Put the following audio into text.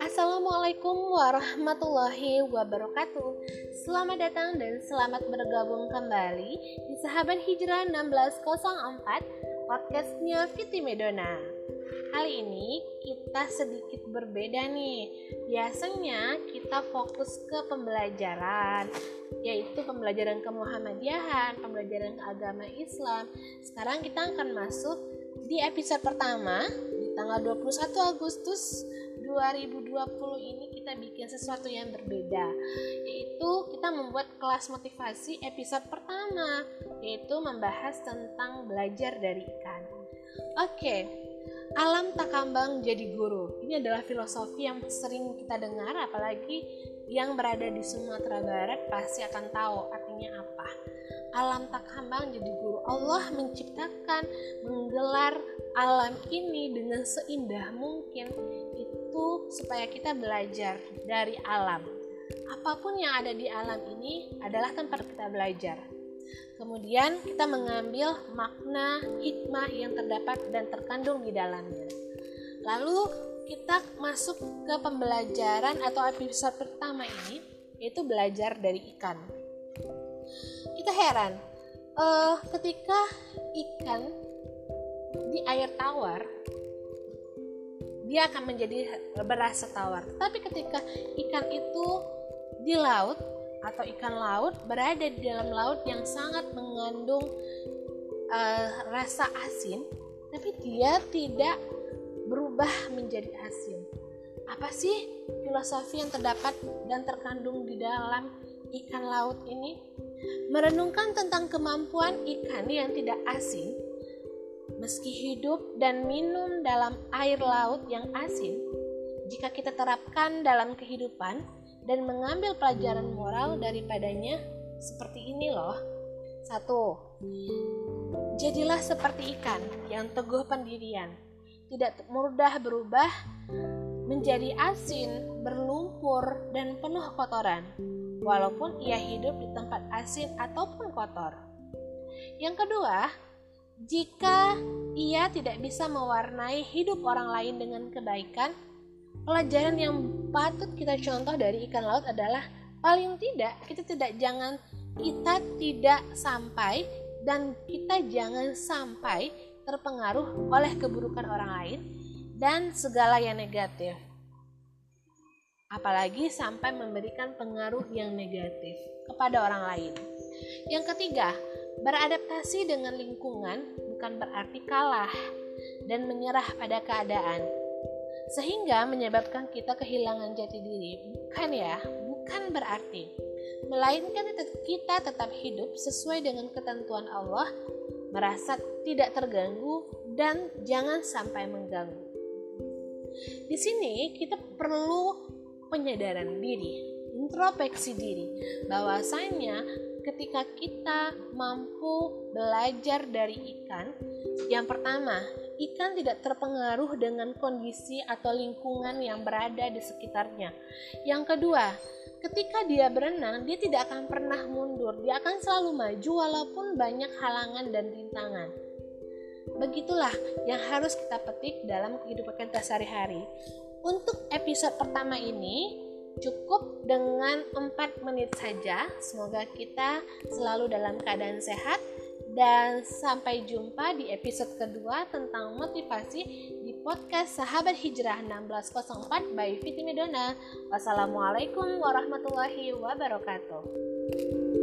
Assalamualaikum warahmatullahi wabarakatuh. Selamat datang dan selamat bergabung kembali di Sahabat Hijrah 16.04, podcastnya Viti Medona. Kali ini kita sedikit berbeda nih. Biasanya kita fokus ke pembelajaran, yaitu pembelajaran kemuhammadiyahan, pembelajaran ke agama Islam. Sekarang kita akan masuk di episode pertama di tanggal 21 Agustus 2020 ini kita bikin sesuatu yang berbeda, yaitu kita membuat kelas motivasi episode pertama, yaitu membahas tentang belajar dari ikan. Oke, alam tak kambang jadi guru. Ini adalah filosofi yang sering kita dengar, apalagi yang berada di Sumatera Barat pasti akan tahu artinya apa. Alam tak kambang jadi guru. Allah menciptakan, menggelar alam ini dengan seindah mungkin itu supaya kita belajar dari alam. Apapun yang ada di alam ini adalah tempat kita belajar. Kemudian kita mengambil makna hikmah yang terdapat dan terkandung di dalamnya. Lalu kita masuk ke pembelajaran atau episode pertama ini, yaitu belajar dari ikan. Kita heran, ketika ikan di air tawar, dia akan menjadi berasa tawar. Tapi ketika ikan itu di laut atau ikan laut berada di dalam laut yang sangat mengandung rasa asin, tapi dia tidak berubah menjadi asin. Apa sih filosofi yang terdapat dan terkandung di dalam ikan laut ini? Merenungkan tentang kemampuan ikan yang tidak asin, meski hidup dan minum dalam air laut yang asin, jika kita terapkan dalam kehidupan dan mengambil pelajaran moral daripadanya, seperti ini loh. 1. Jadilah seperti ikan yang teguh pendirian, tidak mudah berubah menjadi asin, berlumpur, dan penuh kotoran, walaupun ia hidup di tempat asin ataupun kotor. Yang kedua, jika ia tidak bisa mewarnai hidup orang lain dengan kebaikan, pelajaran yang patut kita contoh dari ikan laut adalah paling tidak kita tidak sampai dan kita jangan sampai terpengaruh oleh keburukan orang lain dan segala yang negatif, apalagi sampai memberikan pengaruh yang negatif kepada orang lain. Yang ketiga, beradaptasi dengan lingkungan bukan berarti kalah dan menyerah pada keadaan, sehingga menyebabkan kita kehilangan jati diri. Bukan berarti, melainkan kita tetap hidup sesuai dengan ketentuan Allah, merasa tidak terganggu dan jangan sampai mengganggu. Di sini kita perlu penyadaran diri, introspeksi diri, bahwasanya ketika kita mampu belajar dari ikan, yang pertama, ikan tidak terpengaruh dengan kondisi atau lingkungan yang berada di sekitarnya. Yang kedua, ketika dia berenang, dia tidak akan pernah mundur, dia akan selalu maju walaupun banyak halangan dan rintangan. Begitulah yang harus kita petik dalam kehidupan kita sehari-hari. Untuk episode pertama ini cukup dengan 4 menit saja. Semoga kita selalu dalam keadaan sehat dan sampai jumpa di episode kedua tentang motivasi di podcast Sahabat Hijrah 16.04 by Fitri Medona. Wassalamualaikum warahmatullahi wabarakatuh.